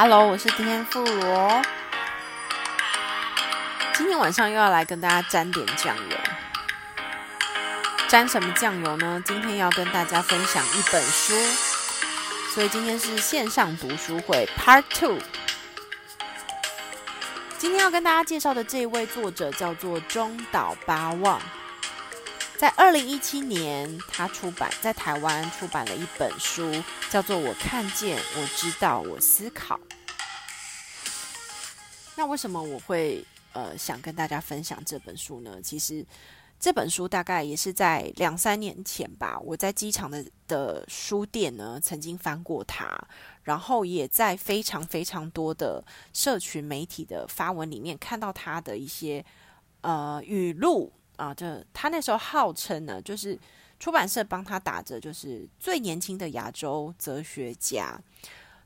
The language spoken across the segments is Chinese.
Hello， 我是天妇罗，今天晚上又要来跟大家沾点酱油。沾什么酱油呢？今天要跟大家分享一本书，所以今天是线上读书会 Part 2。今天要跟大家介绍的这一位作者叫做中岛八望，在2017年他在台湾出版了一本书，叫做《我看见，我知道，我思考》。那为什么我会想跟大家分享这本书呢？其实这本书大概也是在2-3年前吧，我在机场的书店呢曾经翻过它，然后也在非常非常多的社群媒体的发文里面看到它的一些语录啊。这他那时候号称呢，就是出版社帮他打着就是最年轻的亚洲哲学家。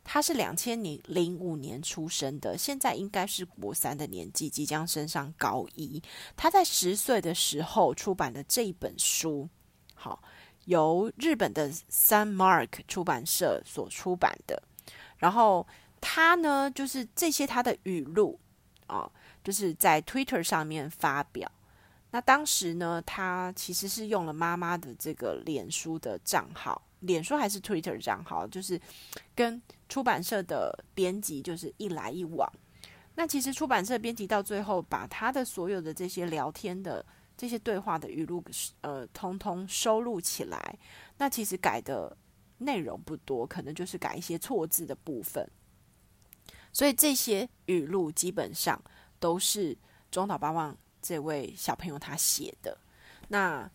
他是2005年出生的，现在应该是国3的年纪，即将升上高1。他在10岁的时候出版的这一本书，好，由日本的 San Mark 出版社所出版的。然后他呢，就是这些他的语录啊，就是在 Twitter 上面发表。那当时呢，他其实是用了妈妈的这个脸书的账号。脸书还是 Twitter 账号，就是跟出版社的编辑就是一来一往。那其实出版社编辑到最后把他的所有的这些聊天的这些对话的语录通通收录起来。那其实改的内容不多，可能就是改一些错字的部分。所以这些语录基本上都是中岛八望这位小朋友他写的。那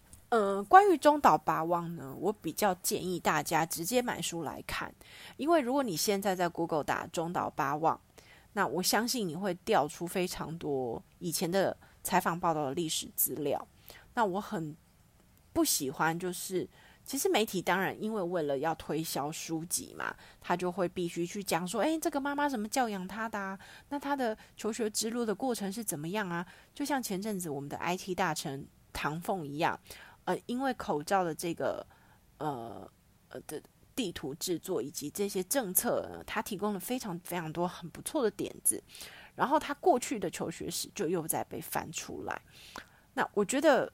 关于中岛八望呢，我比较建议大家直接买书来看，因为如果你现在在 Google 打中岛八望，那我相信你会调出非常多以前的采访报道的历史资料。那我很不喜欢就是，其实媒体当然因为了要推销书籍嘛，他就会必须去讲说，这个妈妈怎么教养他的啊？那他的求学之路的过程是怎么样啊？就像前阵子我们的 IT 大臣唐凤一样。因为口罩的这个的地图制作以及这些政策，他提供了非常非常多很不错的点子，然后他过去的求学史就又再被翻出来。那我觉得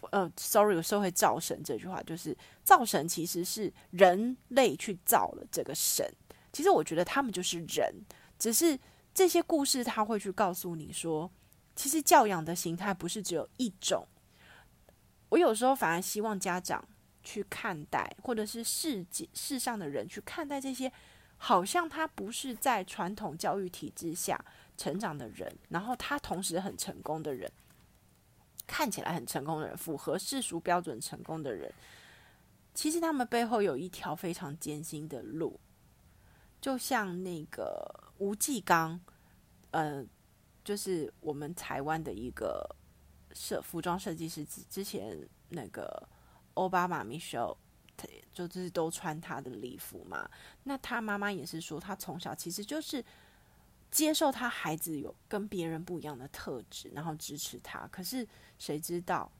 我说回造神这句话，就是造神其实是人类去造了这个神，其实我觉得他们就是人，只是这些故事他会去告诉你说，其实教养的形态不是只有一种。我有时候反而希望家长去看待，或者是世上的人去看待这些好像他不是在传统教育体制下成长的人，然后他同时很成功的人，看起来很成功的人，符合世俗标准成功的人，其实他们背后有一条非常艰辛的路。就像那个吴季刚，就是我们台湾的一个服装设计师，之前那个奥巴马 Michelle 就是都穿他的礼服嘛。那他妈妈也是说，他从小其实就是接受他孩子有跟别人不一样的特质，然后支持他。可是谁知道，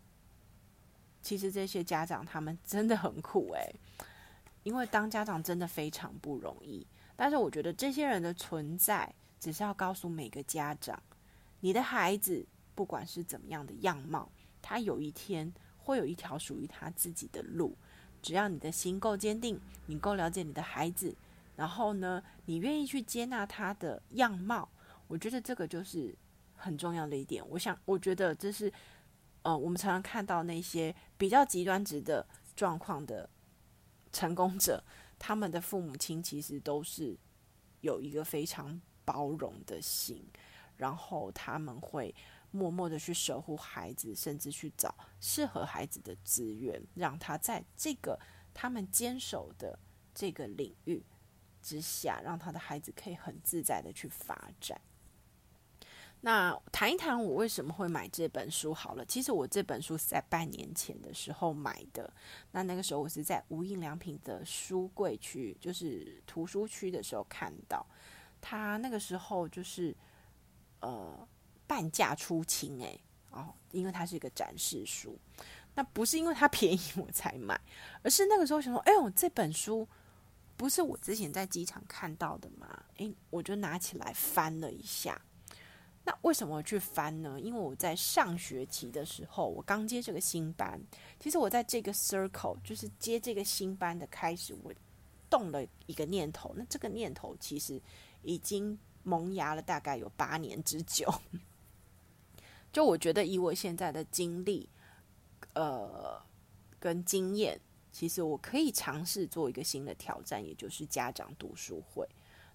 其实这些家长他们真的很苦因为当家长真的非常不容易。但是我觉得这些人的存在，只是要告诉每个家长，你的孩子不管是怎么样的样貌，他有一天会有一条属于他自己的路。只要你的心够坚定，你够了解你的孩子，然后呢，你愿意去接纳他的样貌，我觉得这个就是很重要的一点。我觉得这是我们常常看到那些比较极端值的状况的成功者，他们的父母亲其实都是有一个非常包容的心，然后他们会默默的去守护孩子，甚至去找适合孩子的资源，让他在这个他们坚守的这个领域之下，让他的孩子可以很自在的去发展。那谈一谈我为什么会买这本书好了。其实我这本书是在半年前的时候买的，那个时候我是在无印良品的书柜区，就是图书区的时候看到他那个时候就是半价出清因为它是一个展示书。那不是因为它便宜我才买，而是那个时候想说，这本书不是我之前在机场看到的吗？我就拿起来翻了一下。那为什么我去翻呢？因为我在上学期的时候，我刚接这个新班，其实我在这个 circle 就是接这个新班的开始，我动了一个念头。那这个念头其实已经萌芽了大概有8年之久。就我觉得以我现在的经历跟经验，其实我可以尝试做一个新的挑战，也就是家长读书会。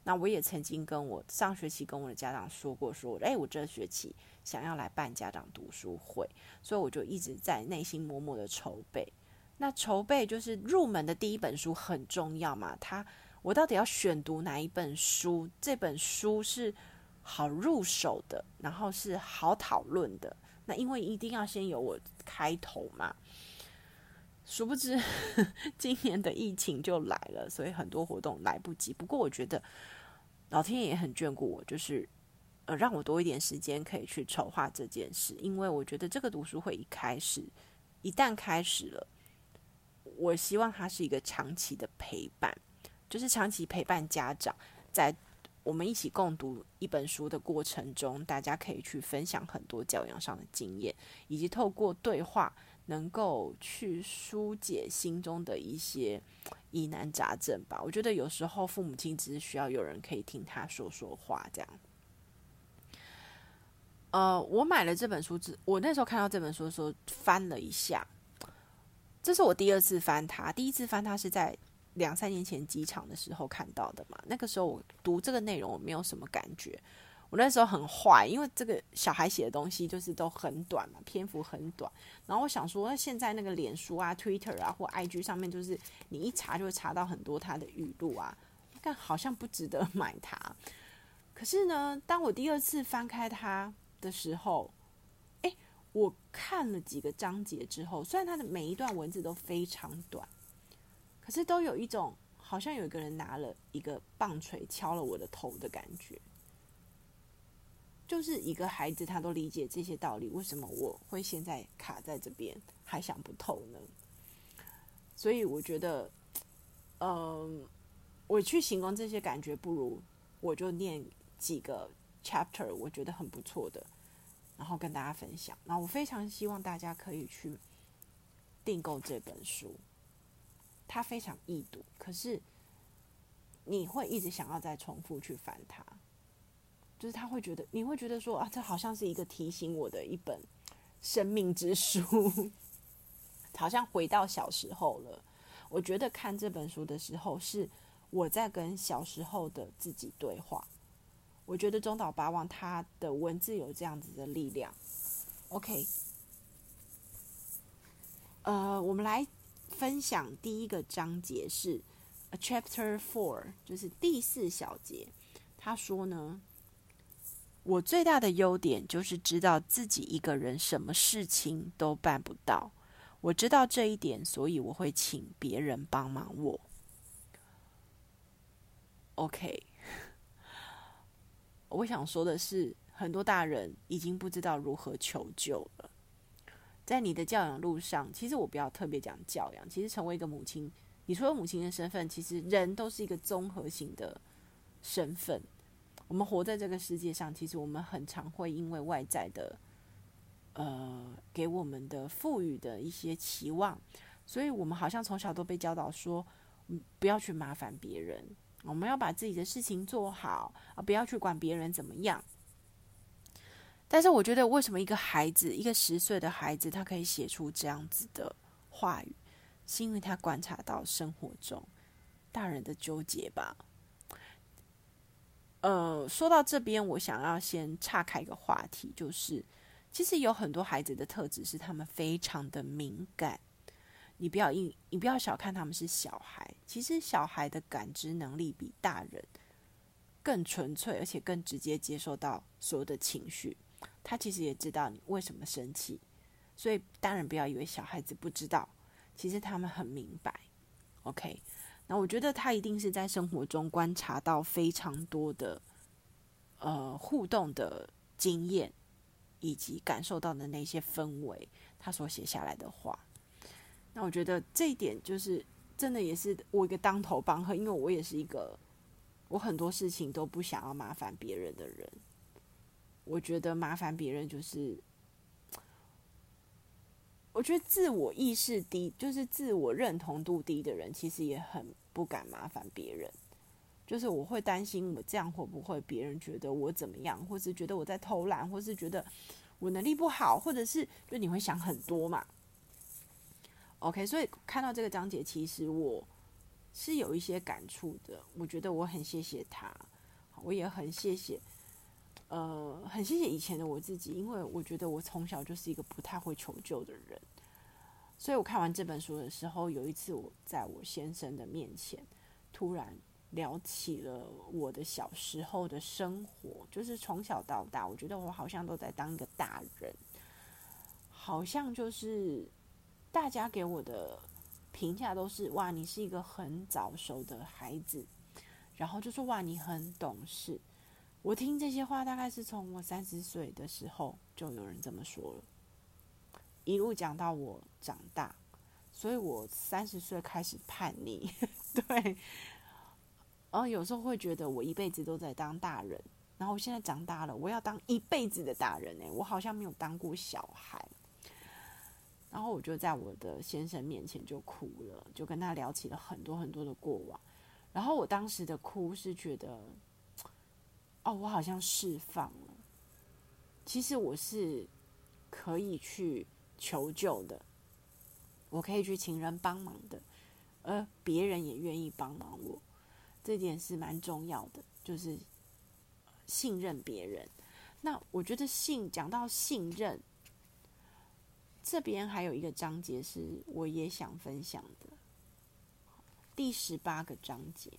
那我也曾经跟我上学期跟我的家长说过说，我这学期想要来办家长读书会，所以我就一直在内心默默的筹备。那筹备就是入门的第一本书很重要嘛，我到底要选读哪一本书，这本书是好入手的，然后是好讨论的。那因为一定要先有我开头嘛，殊不知今年的疫情就来了，所以很多活动来不及。不过我觉得老天爷也很眷顾我，就是让我多一点时间可以去筹划这件事。因为我觉得这个读书会一旦开始了，我希望它是一个长期的陪伴，就是长期陪伴家长，在我们一起共读一本书的过程中，大家可以去分享很多教养上的经验，以及透过对话能够去疏解心中的一些疑难杂症吧。我觉得有时候父母亲只是需要有人可以听他说话这样。我买了这本书，我那时候看到这本书的时候翻了一下，这是我第二次翻它。第一次翻它是在2-3年前机场的时候看到的嘛。那个时候我读这个内容我没有什么感觉，我那时候很坏，因为这个小孩写的东西就是都很短嘛，篇幅很短。然后我想说现在那个脸书啊 Twitter 啊或 IG 上面，就是你一查就会查到很多他的语录啊，但好像不值得买它。可是呢，当我第二次翻开它的时候，我看了几个章节之后，虽然它的每一段文字都非常短，可是都有一种好像有一个人拿了一个棒槌敲了我的头的感觉。就是一个孩子他都理解这些道理，为什么我会现在卡在这边还想不透呢？所以我觉得我去形容这些感觉，不如我就念几个 chapter 我觉得很不错的，然后跟大家分享。然后我非常希望大家可以去订购这本书，它非常易读，可是你会一直想要再重复去翻它。就是你会觉得说，这好像是一个提醒我的一本生命之书，好像回到小时候了。我觉得看这本书的时候，是我在跟小时候的自己对话。我觉得中岛八望他的文字有这样子的力量。OK， 我们来分享第一个章节是 Chapter 4， 就是第4小节。他说呢，我最大的优点就是知道自己一个人什么事情都办不到。我知道这一点，所以我会请别人帮忙我。OK， 我想说的是，很多大人已经不知道如何求救了。在你的教养路上，其实我不要特别讲教养，其实成为一个母亲，你除了母亲的身份，其实人都是一个综合型的身份。我们活在这个世界上，其实我们很常会因为外在的给我们的赋予的一些期望，所以我们好像从小都被教导说，不要去麻烦别人，我们要把自己的事情做好，不要去管别人怎么样。但是我觉得，为什么一个10岁的孩子，他可以写出这样子的话语，是因为他观察到生活中大人的纠结吧。说到这边，我想要先岔开一个话题，就是其实有很多孩子的特质是他们非常的敏感。你不要小看他们是小孩，其实小孩的感知能力比大人更纯粹，而且更直接接受到所有的情绪。他其实也知道你为什么生气，所以大人不要以为小孩子不知道，其实他们很明白。 OK，那我觉得他一定是在生活中观察到非常多的互动的经验，以及感受到的那些氛围，他所写下来的话。那我觉得这一点就是真的也是我一个当头棒喝，因为我也是一个我很多事情都不想要麻烦别人的人。我觉得麻烦别人就是我觉得自我意识低，就是自我认同度低的人其实也很不敢麻烦别人，就是我会担心我这样会不会别人觉得我怎么样，或是觉得我在偷懒，或是觉得我能力不好，或者是就你会想很多嘛。 OK， 所以看到这个章节其实我是有一些感触的，我觉得我很谢谢他，我也很谢谢以前的我自己，因为我觉得我从小就是一个不太会求救的人。所以我看完这本书的时候，有一次我在我先生的面前突然聊起了我的小时候的生活，就是从小到大我觉得我好像都在当一个大人，好像就是大家给我的评价都是哇你是一个很早熟的孩子，然后就说哇你很懂事。我听这些话大概是从我30岁的时候就有人这么说了，一路讲到我长大，所以我30岁开始叛逆对，然后有时候会觉得我一辈子都在当大人，然后我现在长大了，我要当一辈子的大人，我好像没有当过小孩。然后我就在我的先生面前就哭了，就跟他聊起了很多很多的过往。然后我当时的哭是觉得哦，我好像释放了，其实我是可以去求救的，我可以去请人帮忙的，而别人也愿意帮忙我，这点是蛮重要的，就是信任别人。那我觉得讲到信任，这边还有一个章节是我也想分享的，第18个章节，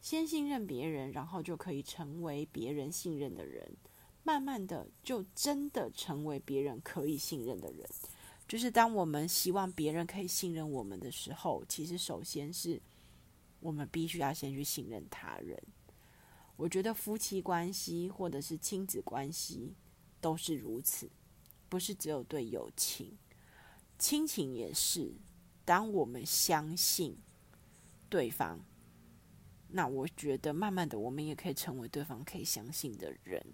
先信任别人，然后就可以成为别人信任的人，慢慢的就真的成为别人可以信任的人。就是当我们希望别人可以信任我们的时候，其实首先是我们必须要先去信任他人。我觉得夫妻关系或者是亲子关系都是如此，不是只有对友情，亲情也是。当我们相信对方，那我觉得慢慢的我们也可以成为对方可以相信的人。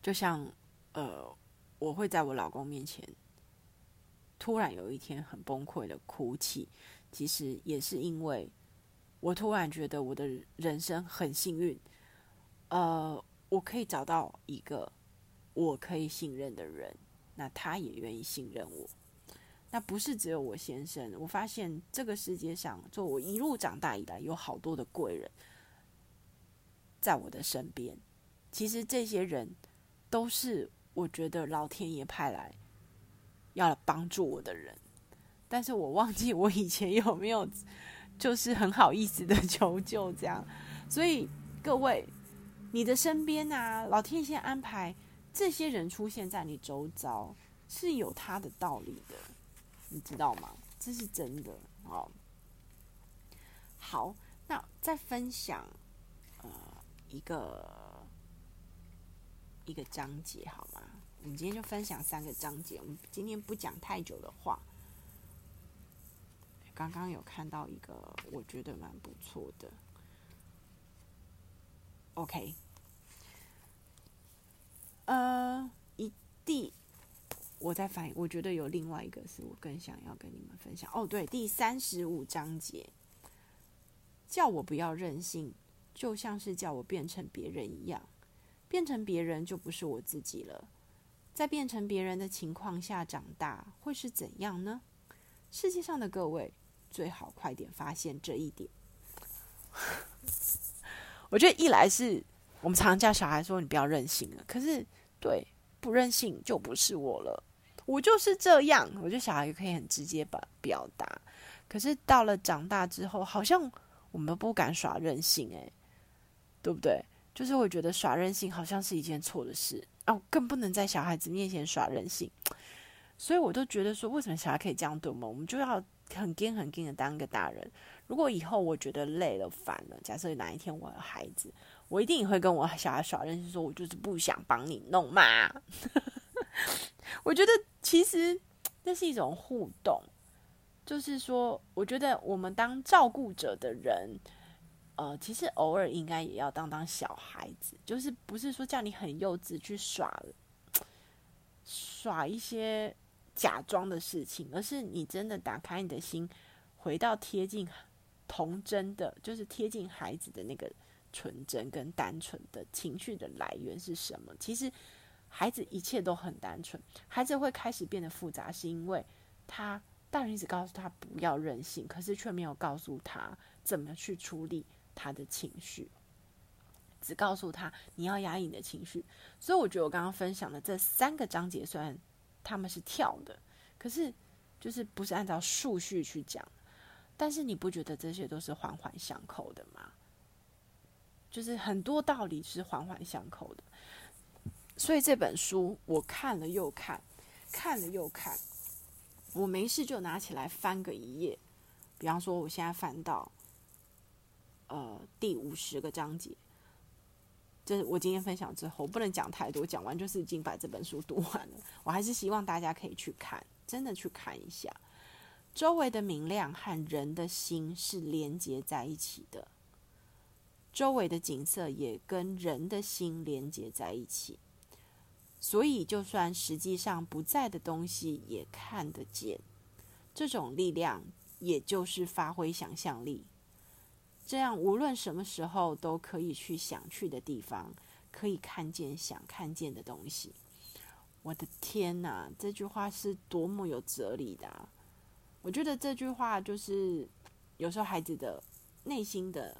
就像我会在我老公面前突然有一天很崩溃的哭泣，其实也是因为我突然觉得我的人生很幸运，我可以找到一个我可以信任的人，那他也愿意信任我。那不是只有我先生，我发现这个世界上，就我一路长大以来，有好多的贵人在我的身边。其实这些人都是我觉得老天爷派来要帮助我的人，但是我忘记我以前有没有就是很好意思的求救这样。所以各位，你的身边啊，老天爷安排这些人出现在你周遭，是有他的道理的，你知道吗？这是真的。好，那再分享一个章节好吗？我们今天就分享3个章节，我们今天不讲太久的话。刚刚有看到一个我觉得蛮不错的 OK， 我觉得有另外一个是我更想要跟你们分享。哦，对，第35章节，叫我不要任性，就像是叫我变成别人一样，变成别人就不是我自己了。在变成别人的情况下长大，会是怎样呢？世界上的各位，最好快点发现这一点。我觉得一来是我们常叫小孩说你不要任性了，可是对，不任性就不是我了。我就是这样，我觉得小孩可以很直接表达，可是到了长大之后，好像我们不敢耍任性，对不对？就是我觉得耍任性好像是一件错的事啊，我更不能在小孩子面前耍任性。所以我都觉得说，为什么小孩可以这样对我们，我们就要很硬很硬的当一个大人。如果以后我觉得累了烦了，假设哪一天我有孩子，我一定也会跟我小孩耍任性，说我就是不想帮你弄嘛我觉得其实那是一种互动，就是说我觉得我们当照顾者的人其实偶尔应该也要当小孩子，就是不是说叫你很幼稚去耍一些假装的事情，而是你真的打开你的心，回到贴近童真的，就是贴近孩子的那个纯真跟单纯的情绪的来源是什么。其实孩子一切都很单纯，孩子会开始变得复杂是因为他大人一直告诉他不要任性，可是却没有告诉他怎么去处理他的情绪，只告诉他你要压抑你的情绪。所以我觉得我刚刚分享的这三个章节，虽然他们是跳的，可是就是不是按照顺序去讲，但是你不觉得这些都是环环相扣的吗？就是很多道理是环环相扣的。所以这本书我看了又看，看了又看，我没事就拿起来翻个一页，比方说我现在翻到第50个章节，这是我今天分享之后，我不能讲太多，讲完就是已经把这本书读完了。我还是希望大家可以去看，真的去看一下。周围的明亮和人的心是连接在一起的，周围的景色也跟人的心连接在一起，所以就算实际上不在的东西也看得见。这种力量也就是发挥想象力，这样无论什么时候都可以去想去的地方，可以看见想看见的东西。我的天哪，这句话是多么有哲理的啊。我觉得这句话就是有时候孩子的内心的，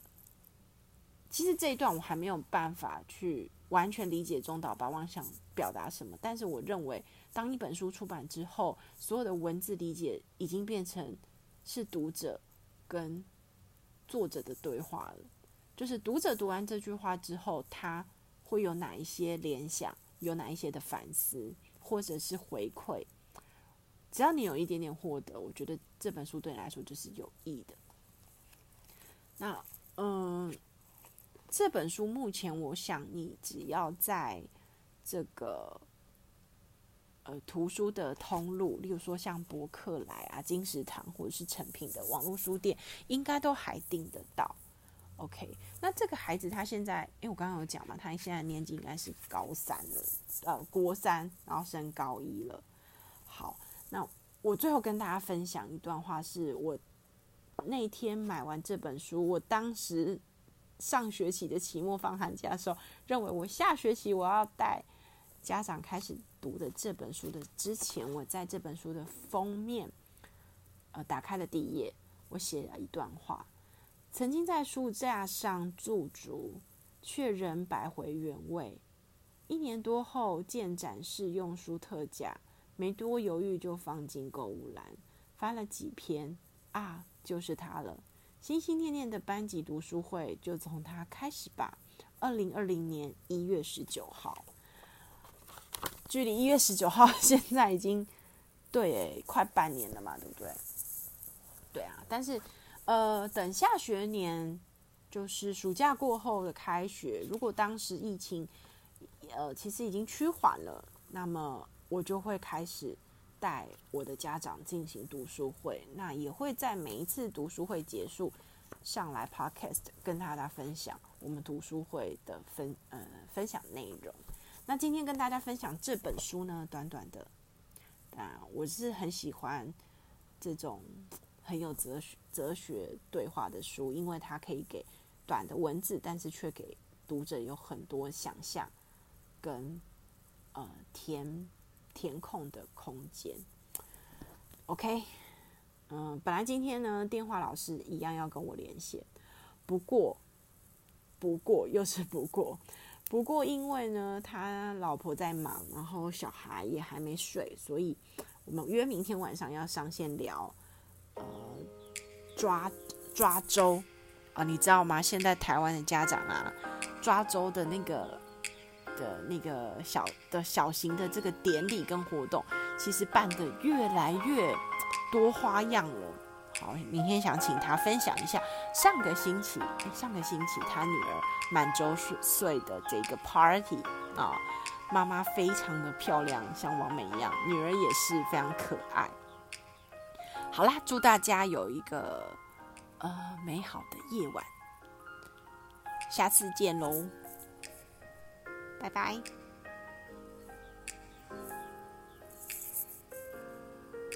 其实这一段我还没有办法去完全理解中岛八望想表达什么，但是我认为当一本书出版之后，所有的文字理解已经变成是读者跟作者的对话了。就是读者读完这句话之后，他会有哪一些联想，有哪一些的反思或者是回馈，只要你有一点点获得，我觉得这本书对你来说就是有益的。那这本书目前我想你只要在这个图书的通路，例如说像博客来啊、金石堂或者是诚品的网络书店，应该都还订得到。 OK， 那这个孩子他现在，因为我刚刚有讲嘛，他现在年纪应该是高3了，国3，然后升高1了。好，那我最后跟大家分享一段话，是我那天买完这本书，我当时上学期的期末放寒假的时候，认为我下学期我要带家长开始读的这本书的之前，我在这本书的封面打开了第一页，我写了一段话：曾经在书架上驻足，却仍摆回原位。1年多后见展示用书特价，没多犹豫就放进购物篮，翻了几篇，啊，就是它了。心心念念的班级读书会就从它开始吧。2020年1月19号，距离1月19号现在已经对快半年了嘛，对不对？对啊，但是等下学年就是暑假过后的开学，如果当时疫情其实已经趋缓了，那么我就会开始带我的家长进行读书会，那也会在每一次读书会结束上来 podcast 跟大家分享我们读书会的分享内容。那今天跟大家分享这本书呢，短短的，那我是很喜欢这种很有哲学对话的书，因为它可以给短的文字，但是却给读者有很多想象跟填空的空间。 OK， 本来今天呢电话老师一样要跟我连线，不过因为呢他老婆在忙，然后小孩也还没睡，所以我们约明天晚上要上线聊抓周啊，你知道吗？现在台湾的家长啊，抓周的那个小型的这个典礼跟活动，其实办得越来越多花样了。好，明天想请他分享一下上个星期他女儿满周岁的这个 party 啊，妈妈非常的漂亮，像王美一样，女儿也是非常可爱。好啦，祝大家有一个美好的夜晚，下次见喽，拜拜。